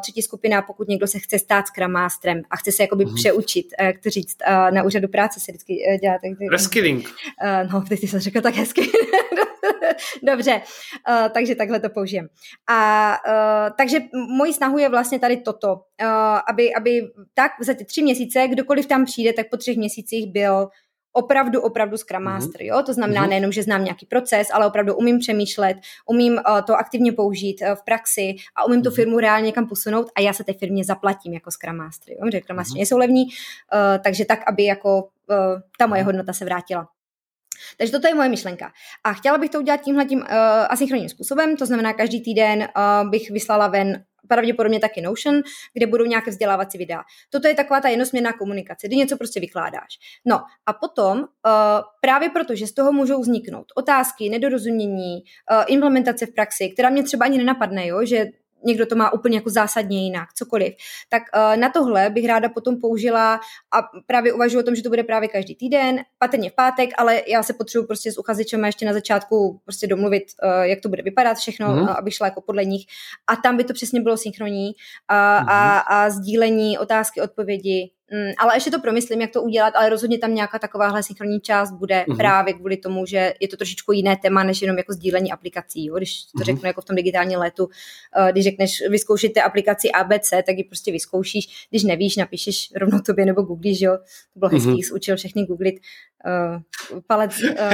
třetí skupina, pokud někdo se chce stát Scrum Masterem a chce se jakoby přeučit, jak to říct, na úřadu práce se vždycky dělá. Reskilling. No, teď jsem řekla tak hezky. Dobře, takže takhle to použijem. A takže mojí snahu je vlastně tady toto, aby tak za ty 3 měsíce, kdokoliv tam přijde, tak po 3 měsících byl opravdu Scrum Master, jo? To znamená nejenom, že znám nějaký proces, ale opravdu umím přemýšlet, umím to aktivně použít v praxi a umím tu firmu reálně někam posunout a já se té firmě zaplatím jako Scrum Master, jo? Že Scrum Master nejsou levní, takže tak, aby jako ta moje hodnota se vrátila. Takže toto je moje myšlenka. A chtěla bych to udělat tímhletím asynchronním způsobem, to znamená každý týden bych vyslala ven pravděpodobně taky Notion, kde budou nějaké vzdělávací videa. Toto je taková ta jednosměrná komunikace, kdy něco prostě vykládáš. No a potom právě proto, že z toho můžou vzniknout otázky, nedorozumění, implementace v praxi, která mě třeba ani nenapadne, jo, že někdo to má úplně jako zásadně jinak, cokoliv. Tak na tohle bych ráda potom použila a právě uvažuji o tom, že to bude právě každý týden, patrně v pátek, ale já se potřebuji prostě s uchazečem ještě na začátku prostě domluvit, jak to bude vypadat všechno, abych šla jako podle nich. A tam by to přesně bylo synchronní a sdílení, otázky, odpovědi. Ale ještě to promyslím, jak to udělat, ale rozhodně tam nějaká takováhle synchronní část bude právě kvůli tomu, že je to trošičku jiné téma, než jenom jako sdílení aplikací. Jo? Když to řeknu jako v tom digitálním létu, když řekneš vyzkoušíte aplikaci ABC, tak ji prostě vyzkoušíš, když nevíš, napíšeš rovnou tobě nebo googlíš, jo? To bylo hezký, učil všechny googlit. Palec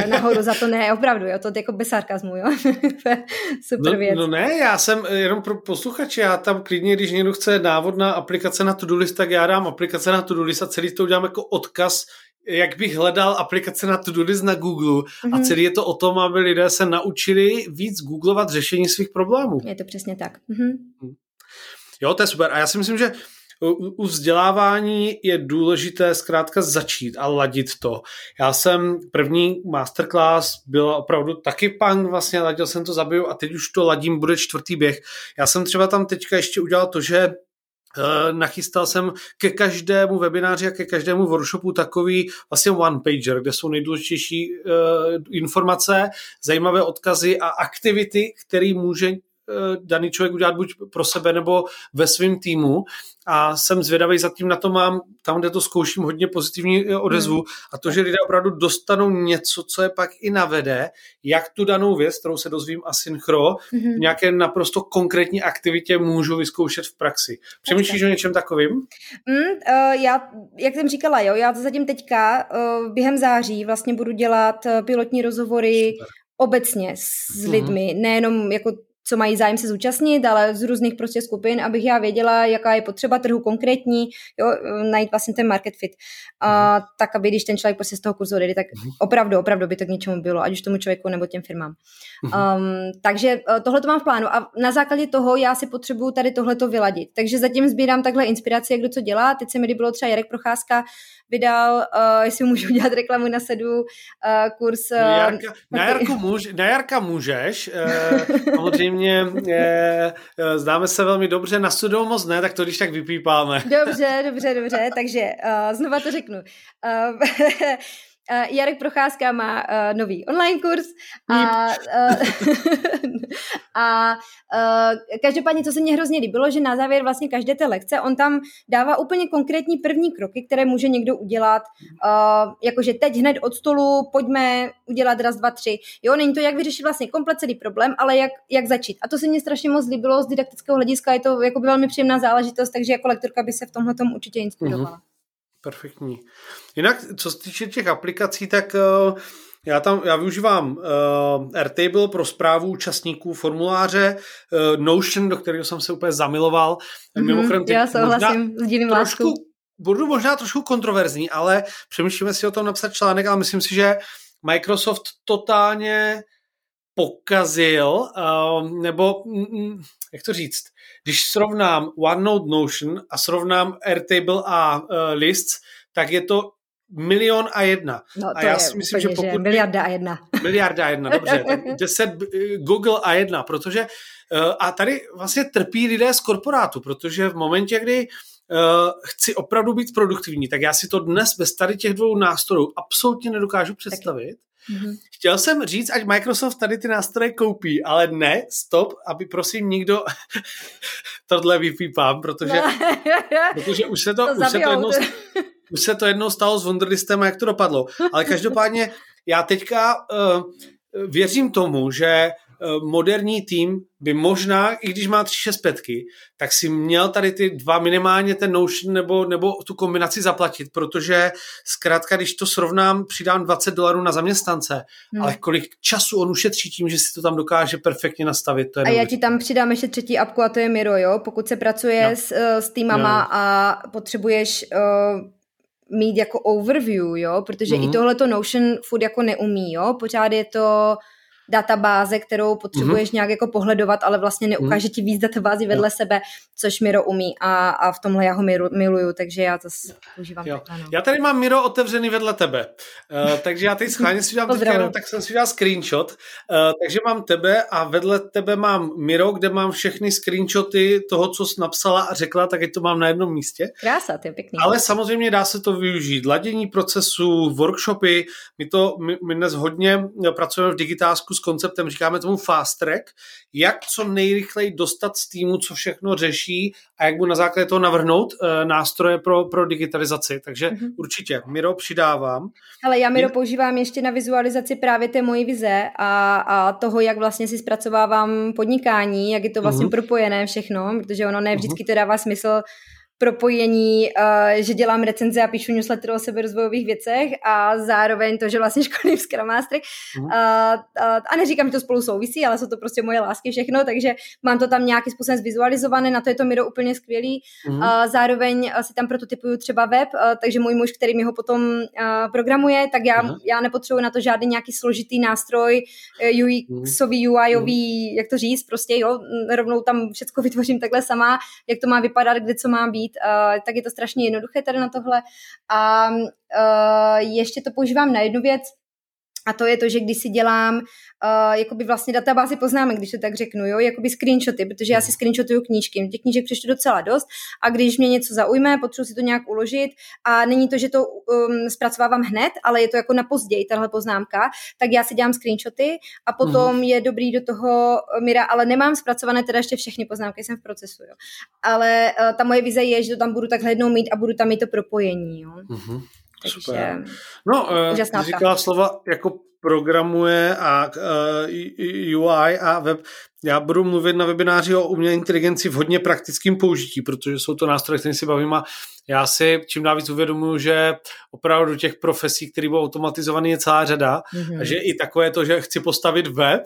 nahoru za to ne, opravdu, jo? To je jako bez sarkazmu, jo? Super věc. No ne, já jsem jenom pro posluchače, já tam klidně, když někdo chce návod na aplikace na to-do list, tak já dám aplikace na to-do list a celý to udělám jako odkaz, jak bych hledal aplikace na to-do list na Google a celý je to o tom, aby lidé se naučili víc googlovat řešení svých problémů. Je to přesně tak. Jo, to je super. A já si myslím, že u vzdělávání je důležité zkrátka začít a ladit to. Já jsem první masterclass byla opravdu taky punk, vlastně ladil jsem to zabiju a teď už to ladím, bude 4. běh. Já jsem třeba tam teďka ještě udělal to, že Nachystal jsem ke každému webináři a ke každému workshopu takový vlastně one-pager, kde jsou nejdůležitější informace, zajímavé odkazy a aktivity, které může daný člověk udělat buď pro sebe nebo ve svém týmu. A jsem zvědavý, zatím na to mám, tam, kde to zkouším, hodně pozitivní odezvu. A to, že lidé opravdu dostanou něco, co je pak i navede, jak tu danou věc, kterou se dozvím asynchro, v nějaké naprosto konkrétní aktivitě můžu vyzkoušet v praxi. Přemýšlíš o něčem takovým? Já, jak jsem říkala, jo, já zatím teďka během září vlastně budu dělat pilotní rozhovory obecně s lidmi, nejenom jako co mají zájem se zúčastnit, ale z různých prostě skupin, abych já věděla, jaká je potřeba trhu konkrétní, jo, najít vlastně ten market fit. A tak, aby když ten člověk prostě z toho kurzu odejde, tak opravdu by to k něčemu bylo, ať už tomu člověku nebo těm firmám. Takže tohle to mám v plánu a na základě toho já si potřebuju tady tohleto vyladit. Takže zatím sbírám takhle inspiraci, jak kdo co dělá. Teď se mi líbilo třeba Jarek Procházka vydal, jestli můžu dělat reklamu na sedu, kurz... Na Jarka můžeš, samozřejmě zdáme se velmi dobře, na sedu moc ne, tak to když tak vypípáme. Dobře, takže znova to řeknu. Jarek Procházka má nový online kurz a každopádně, co se mně hrozně líbilo, že na závěr vlastně každé té lekce on tam dává úplně konkrétní první kroky, které může někdo udělat, jakože teď hned od stolu pojďme udělat 1, 2, 3. Jo, není to, jak vyřešit vlastně komplet celý problém, ale jak začít. A to se mně strašně moc líbilo z didaktického hlediska, je to jako velmi příjemná záležitost, takže jako lektorka by se v tomhletom určitě inspirovala. Perfektní. Jinak, co se týče těch aplikací, tak já využívám Airtable pro správu účastníků formuláře, Notion, do kterého jsem se úplně zamiloval. Mimochodem, já souhlasím, sdílím lásku. Budu možná trošku kontroverzní, ale přemýšlíme si o tom napsat článek, ale myslím si, že Microsoft totálně pokazil, nebo jak to říct, když srovnám OneNote Notion a srovnám Airtable a Lists, tak je to 1,000,001. No, to a já si myslím, že pokud... 1,000,001. 1,000,001, dobře. 10 Google a 1, protože... A tady vlastně trpí lidé z korporátu, protože v momentě, kdy chci opravdu být produktivní, tak já si to dnes bez tady těch dvou nástrojů absolutně nedokážu představit. Chtěl jsem říct, ať Microsoft tady ty nástroje koupí, ale ne, stop, aby prosím nikdo tohle vypípám, protože už se to jednou stalo s Wunderlistem a jak to dopadlo. Ale každopádně já teďka věřím tomu, že moderní tým by možná, i když má 365, tak si měl tady ty dva minimálně ten Notion nebo tu kombinaci zaplatit, protože zkrátka, když to srovnám, přidám $20 na zaměstnance, ale kolik času on ušetří tím, že si to tam dokáže perfektně nastavit. To je já ti tam přidám ještě třetí appku a to je Miro, jo? Pokud se pracuje s týmama a potřebuješ... mít jako overview, jo, protože i tohleto Notion furt jako neumí, jo, pořád je to databáze, kterou potřebuješ nějak jako pohledovat, ale vlastně neukáže ti víc databází vedle sebe, což Miro umí a v tomhle já ho miluju, takže já to používám. Já tady mám Miro otevřený vedle tebe, takže já teď schválně si udělám tak jsem si udělal screenshot, takže mám tebe a vedle tebe mám Miro, kde mám všechny screenshoty toho, co jsi napsala a řekla, tak to mám na jednom místě. Krása, to je pěkný. Ale samozřejmě dá se to využít, ladění procesů, workshopy, my dnes hodně pracujeme v digitálsku s konceptem, říkáme tomu fast track, jak co nejrychleji dostat z týmu, co všechno řeší a jak mu na základě toho navrhnout nástroje pro digitalizaci. Takže určitě, Miro přidávám. Ale já Miro používám ještě na vizualizaci právě té mojí vize a toho, jak vlastně si zpracovávám podnikání, jak je to vlastně propojené všechno, protože ono ne vždycky to dává smysl propojení, že dělám recenze a píšu newsletter o seberozvojových věcech a zároveň to, že vlastně školím Scrum Mastery. A neříkám, že to spolu souvisí, ale jsou to prostě moje lásky všechno, takže mám to tam nějakým způsobem zvizualizované, na to je to Miro úplně skvělý. Zároveň si tam prototypuju třeba web, takže můj muž, který mi ho potom programuje, tak já nepotřebuji na to žádný nějaký složitý nástroj UXový, UIový, jak to říct, prostě jo, rovnou tam všecko vytvořím takhle sama, jak to má vypadat, kde co má být. Tak je to strašně jednoduché tady na tohle a ještě to používám na jednu věc, A to je to, že když si dělám jakoby vlastně databázi poznámek, když to tak řeknu, jo, jakoby screenshoty, protože já si screenshotuju knížky, těch knížek přečtu docela dost a když mě něco zaujme, potřebuji si to nějak uložit a není to, že to zpracovávám hned, ale je to jako na později, tahle poznámka, tak já si dělám screenshoty a potom je dobrý do toho Mira, ale nemám zpracované teda ještě všechny poznámky, jsem v procesu, jo. Ale ta moje vize je, že to tam budu takhle jednou mít a budu tam mít to propojení, jo. Mm-hmm. Super. No, ty říkala slova jako programuje a UI a web. Já budu mluvit na webináři o umělé inteligenci v hodně praktickém použití, protože jsou to nástroje, které si bavím a já si čím dál víc uvědomuji, že opravdu těch profesí, které budou automatizované, je celá řada a že i takové to, že chci postavit web,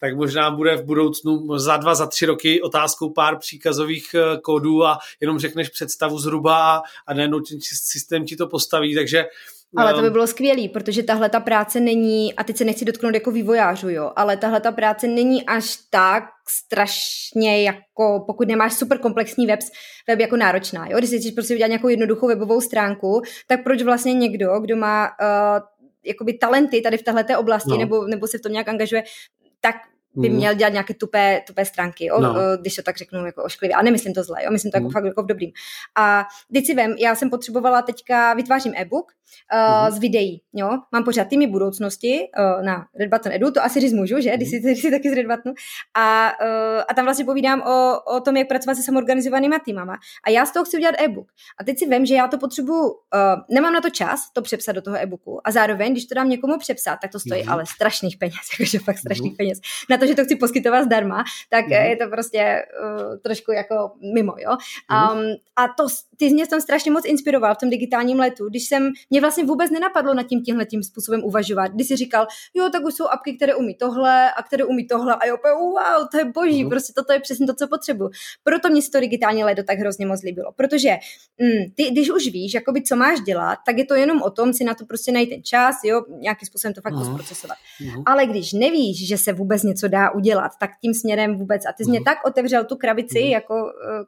tak možná bude v budoucnu za 2, za 3 roky otázkou pár příkazových kódů a jenom řekneš představu zhruba a najednou ten systém ti to postaví, takže ale to by bylo skvělý, protože tahle ta práce není, a teď se nechci dotknout jako vývojářů, jo, ale tahle ta práce není až tak strašně jako, pokud nemáš super komplexní web jako náročná, jo, když si chceš prostě udělat nějakou jednoduchou webovou stránku, tak proč vlastně někdo, kdo má jakoby talenty tady v tahleté oblasti, nebo se v tom nějak angažuje, tak by měl dělat nějaké tupé stránky, jo? No. Když to tak řeknu jako ošklivě. A nemyslím to zle, jo? Myslím to jako fakt jako v dobrým. A teď si vem, já jsem potřebovala teďka, vytvářím e-book z videí, jo? Mám pořád týmy budoucnosti na Redbutton Edu, to asi říct můžu, že? Když si taky z Redbuttonu. A tam vlastně povídám o tom, jak pracovat se samorganizovanýma týmama. A já z toho chci udělat e-book. A teď si vem, že já to potřebuju, nemám na to čas to přepsat do toho e-booku. A zároveň, když to dám někomu přepsat, tak to stojí ale strašných peněz, jakože fakt strašných peněz. Že to chci poskytovat zdarma, tak je to prostě trošku jako mimo, jo. A to, ty mě tam strašně moc inspiroval v tom digitálním letu, když mě vlastně vůbec nenapadlo nad tímhle způsobem uvažovat, když si říkal, jo, tak už jsou apky, které umí tohle a které umí tohle a jo, wow, to je boží, prostě toto je přesně to, co potřebuju. Proto mě se to digitální leto tak hrozně moc líbilo, protože ty, když už víš, jakoby, co máš dělat, tak je to jenom o tom si na to prostě najít ten čas, jo, nějakým způsobem to fakt procesovat. Ale když nevíš, že se vůbec něco dá udělat, tak tím směrem vůbec. A ty jsi mě tak otevřel tu krabici, jako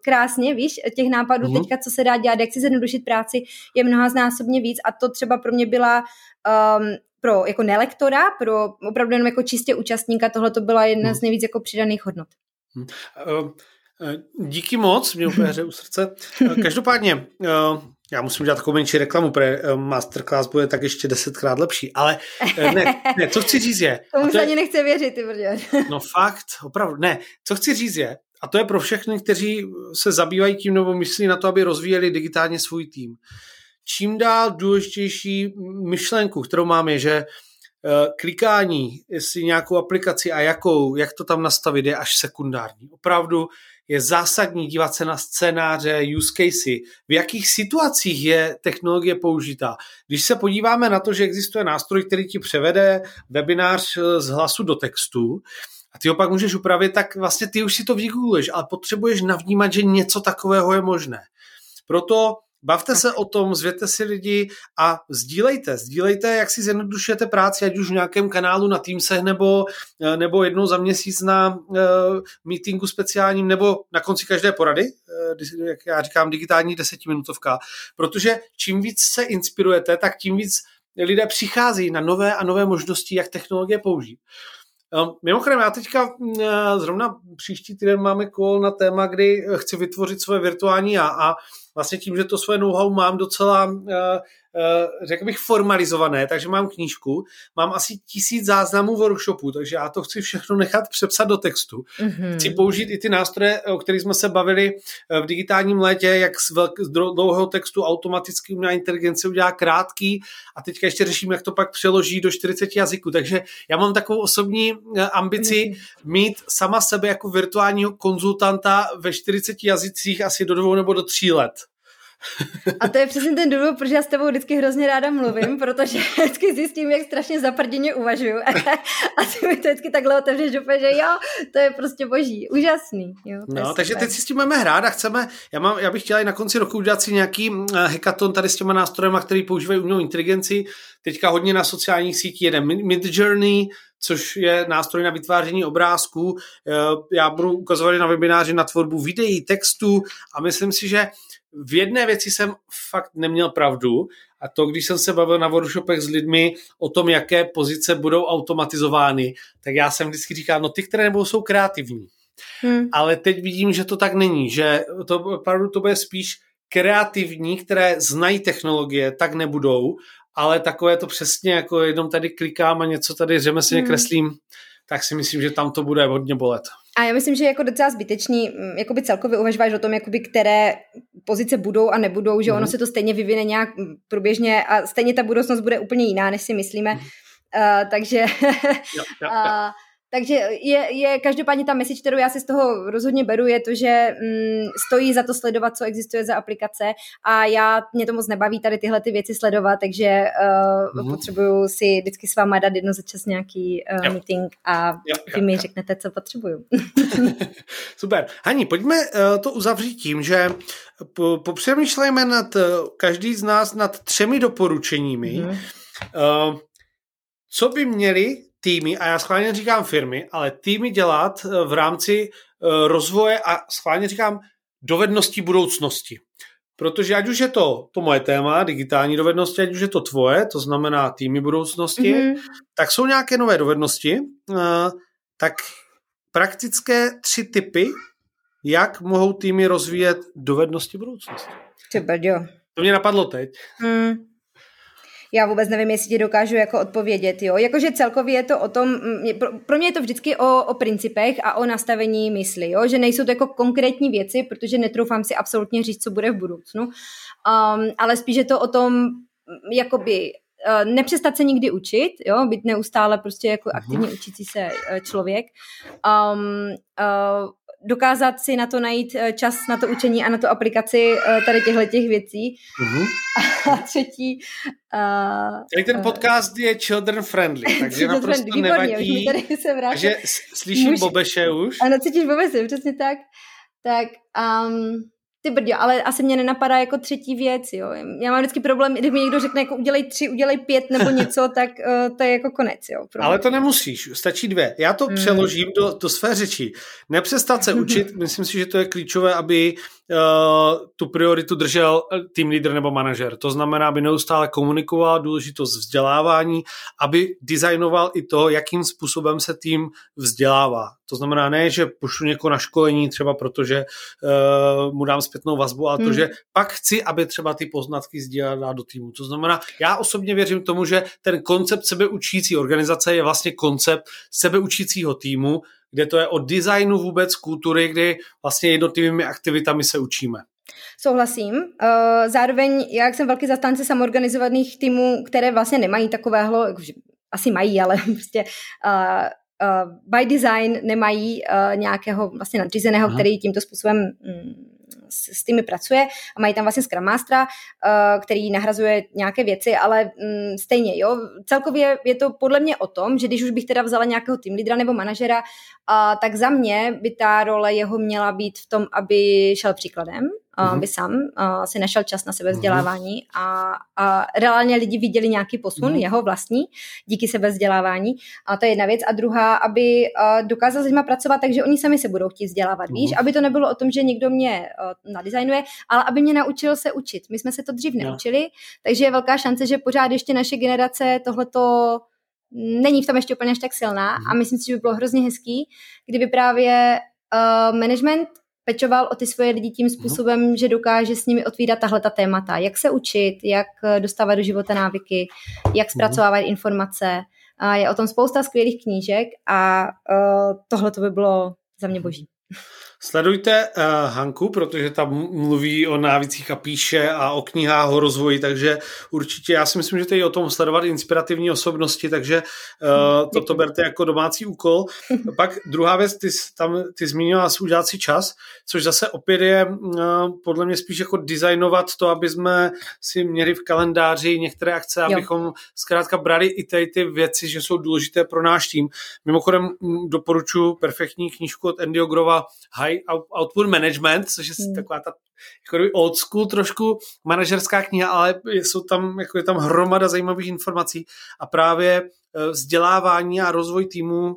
krásně, víš, těch nápadů teďka, co se dá dělat, jak si zjednodušit práci, je mnohanásobně víc a to třeba pro mě byla pro jako nelektora, pro opravdu jenom jako čistě účastníka, tohle to byla jedna z nejvíc jako přidaných hodnot. Díky moc, mě úplně hřeje u srdce. Každopádně, já musím dělat takovou menší reklamu, protože masterclass bude tak ještě 10krát lepší, ale ne, co chci říct je... Tomu se ani nechce věřit, ty brďo. No fakt, opravdu, ne. Co chci říct je, a to je pro všechny, kteří se zabývají tím nebo myslí na to, aby rozvíjeli digitálně svůj tým. Čím dál důležitější myšlenku, kterou mám, je, že klikání, jestli nějakou aplikaci a jakou, jak to tam nastavit, je až sekundární. Opravdu je zásadní dívat se na scénáře, use casey, v jakých situacích je technologie použitá. Když se podíváme na to, že existuje nástroj, který ti převede webinář z hlasu do textu a ty ho pak můžeš upravit, tak vlastně ty už si to vygoogluješ, ale potřebuješ navnímat, že něco takového je možné. Proto bavte se o tom, zvěte si lidi a sdílejte, jak si zjednodušujete práci, ať už v nějakém kanálu na Teamsech nebo jednou za měsíc na meetingu speciálním nebo na konci každé porady, jak já říkám, digitální 10minutovka, protože čím víc se inspirujete, tak tím víc lidé přicházejí na nové a nové možnosti, jak technologie použít. Mimochodem, já teďka zrovna příští týden máme call na téma, kdy chci vytvořit svoje virtuální já a vlastně tím, že to svoje know-how mám docela, řekl bych, formalizované, takže mám knížku, mám asi 1000 záznamů workshopů, takže já to chci všechno nechat přepsat do textu. Mm-hmm. Chci použít i ty nástroje, o kterých jsme se bavili v digitálním létě, jak z dlouhého textu automaticky umělá inteligence udělá krátký a teďka ještě řeším, jak to pak přeloží do 40 jazyků, takže já mám takovou osobní ambici mít sama sebe jako virtuálního konzultanta ve 40 jazycích asi do 2 nebo do 3 let. A to je přesně ten důvod, protože já s tebou vždycky hrozně ráda mluvím, protože vždycky zjistím, jak strašně zaprděně uvažuju. A ty mi to vždycky takhle otevřeš doufám, že jo, to je prostě boží, úžasný. Jo, no, takže teď si s tím máme hrát a chceme, já bych chtěla i na konci roku udělat si nějaký hackathon tady s těma nástrojema, který používají umělou inteligenci. Teďka hodně na sociálních sítích jede Midjourney, což je nástroj na vytváření obrázků. Já budu ukazovat na webináři na tvorbu videí, textů a myslím si, že v jedné věci jsem fakt neměl pravdu, a to, když jsem se bavil na workshopech s lidmi o tom, jaké pozice budou automatizovány, tak já jsem vždycky říkal, no ty, které nebudou, jsou kreativní. Ale teď vidím, že to tak není, že to bude spíš kreativní, které znají technologie, tak nebudou, ale takové to přesně, jako jenom tady klikám a něco tady řemeslně kreslím, tak si myslím, že tam to bude hodně bolet. A já myslím, že je jako docela zbytečný, jakoby celkově uvažováš o tom, jakoby které pozice budou a nebudou, že ono se to stejně vyvine nějak průběžně a stejně ta budoucnost bude úplně jiná, než si myslíme. Takže... Takže je každopádně ta message, kterou já si z toho rozhodně beru, je to, že stojí za to sledovat, co existuje za aplikace, a mě to moc nebaví tady tyhle ty věci sledovat, takže potřebuju si vždycky s váma dát jedno za čas nějaký meeting a vy mi řeknete, co potřebuju. Super. Hani, pojďme to uzavřít tím, že popřemýšlejme nad každý z nás nad 3 doporučeními. Co by měli týmy, a já schválně říkám firmy, ale týmy dělat v rámci rozvoje, a schválně říkám dovedností budoucnosti. Protože ať už je to moje téma, digitální dovednosti, ať už je to tvoje, to znamená týmy budoucnosti, tak jsou nějaké nové dovednosti, tak praktické 3 tipy, jak mohou týmy rozvíjet dovednosti budoucnosti. Třeba, jo. To mě napadlo teď. Já vůbec nevím, jestli ti dokážu jako odpovědět, jo. Jakože celkově je to o tom, pro mě je to vždycky o principech a o nastavení mysli, jo. Že nejsou to jako konkrétní věci, protože netroufám si absolutně říct, co bude v budoucnu. Ale spíš je to o tom, jakoby nepřestat se nikdy učit, jo. Být neustále prostě jako aktivně učící se člověk. Dokázat si na to najít čas, na to učení a na to aplikaci tady těchto věcí. A třetí... ten podcast je children friendly, takže naprosto nevadí, že slyším Bobeše už. Ano, cítíš Bobeše, přesně tak. Tak... Ty brďo, ale asi mě nenapadá jako třetí věc, jo. Já mám vždycky problém, když mi někdo řekne, jako udělej 3, udělej 5 nebo něco, tak to je jako konec, jo. Ale to nemusíš, stačí 2. Já to přeložím do své řeči. Nepřestat se učit, myslím si, že to je klíčové, aby tu prioritu držel tým lídr nebo manažer. To znamená, aby neustále komunikoval důležitost vzdělávání, aby designoval i to, jakým způsobem se tým vzdělává. To znamená, ne, že pošlu někoho na školení třeba, protože mu dám zpětnou vazbu, ale to, že pak chci, aby třeba ty poznatky sdílela do týmu. To znamená, já osobně věřím tomu, že ten koncept sebeučící organizace je vlastně koncept sebeučícího týmu, kde to je o designu vůbec kultury, kdy vlastně jednotlivými aktivitami se učíme. Souhlasím. Zároveň, já jsem velký zastánce samorganizovaných týmů, které vlastně nemají takového, asi mají, ale prostě... by design nemají nějakého vlastně nadřízeného, který tímto způsobem s tými pracuje, a mají tam vlastně Scrum Mastera, který nahrazuje nějaké věci, ale stejně, jo, celkově je to podle mě o tom, že když už bych teda vzala nějakého team leadera nebo manažera, tak za mě by ta role jeho měla být v tom, aby šel příkladem, aby sám si našel čas na sebevzdělávání a reálně lidi viděli nějaký posun, jeho vlastní, díky sebevzdělávání. A to je jedna věc. A druhá, aby dokázal s lidma pracovat, takže oni sami se budou chtít vzdělávat. Víš, aby to nebylo o tom, že někdo mě nadizajnuje, ale aby mě naučil se učit. My jsme se to dřív neučili, takže je velká šance, že pořád ještě naše generace tohleto není v tom ještě úplně až tak silná, a myslím si, že by bylo hrozně hezký, kdyby právě management pečoval o ty svoje lidi tím způsobem, že dokáže s nimi otvírat tahleta témata. Jak se učit, jak dostávat do života návyky, jak zpracovávat informace. Je o tom spousta skvělých knížek a tohle to by bylo za mě boží. Sledujte Hanku, protože tam mluví o návycích a píše a o knihách o rozvoji, takže určitě já si myslím, že to je o tom sledovat inspirativní osobnosti, takže to berte jako domácí úkol. Pak druhá věc, ty zmínila udělat si čas, což zase opět je podle mě spíš jako designovat to, aby jsme si měli v kalendáři některé akce, abychom zkrátka brali i tady ty věci, že jsou důležité pro náš tým. Mimochodem doporučuji perfektní knížku od Andyho Grova High Output Management, což je taková ta jako old school trošku manažerská kniha, ale jsou tam, jako je tam hromada zajímavých informací a právě vzdělávání a rozvoj týmu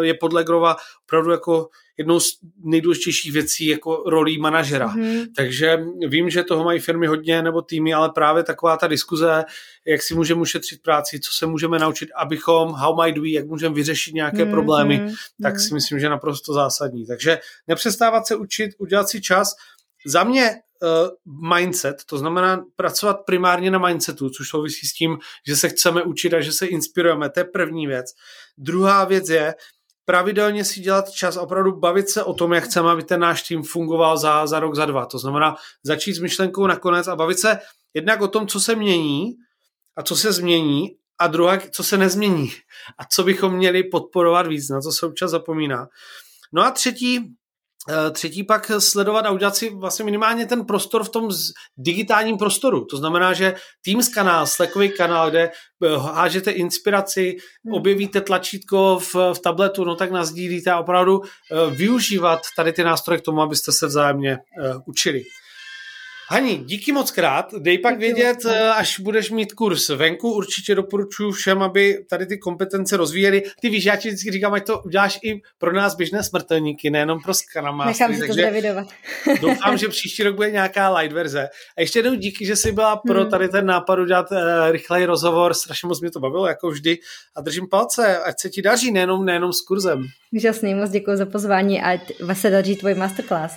je podle Grova opravdu jako jednou z nejdůležitějších věcí jako rolí manažera. Mm-hmm. Takže vím, že toho mají firmy hodně nebo týmy, ale právě taková ta diskuze, jak si můžeme ušetřit práci, co se můžeme naučit, abychom, how might we, jak můžeme vyřešit nějaké problémy, tak si myslím, že naprosto zásadní. Takže nepřestávat se učit, udělat si čas. Za mě mindset, to znamená pracovat primárně na mindsetu, což souvisí s tím, že se chceme učit a že se inspirujeme, to je první věc. Druhá věc je pravidelně si dělat čas, opravdu bavit se o tom, jak chceme, aby ten náš tým fungoval za rok, za dva. To znamená začít s myšlenkou nakonec a bavit se jednak o tom, co se mění a co se změní a druhá, co se nezmění a co bychom měli podporovat víc, na co se občas zapomíná. No a třetí pak sledovat a udělat si vlastně minimálně ten prostor v tom digitálním prostoru. To znamená, že Teams kanál, Slackový kanál, kde hážete inspiraci, objevíte tlačítko v tabletu, no tak nasdílíte a opravdu využívat tady ty nástroje k tomu, abyste se vzájemně učili. Hani, díky moc krát, dej pak vědět, až budeš mít kurz venku, určitě doporučuji všem, aby tady ty kompetence rozvíjeli. Ty víš, já ti vždycky říkám, ať to uděláš i pro nás běžné smrtelníky, nejenom pro skanamástry. Nechám si to zrevidovat. Doufám, že příští rok bude nějaká light verze. A ještě jednou díky, že jsi byla pro tady ten nápad udělat rychlej rozhovor, strašně moc mě to bavilo, jako vždy. A držím palce, ať se ti daří, nejenom s kurzem. Úžasný, moc děkuji za pozvání, ať se daří tvůj masterclass.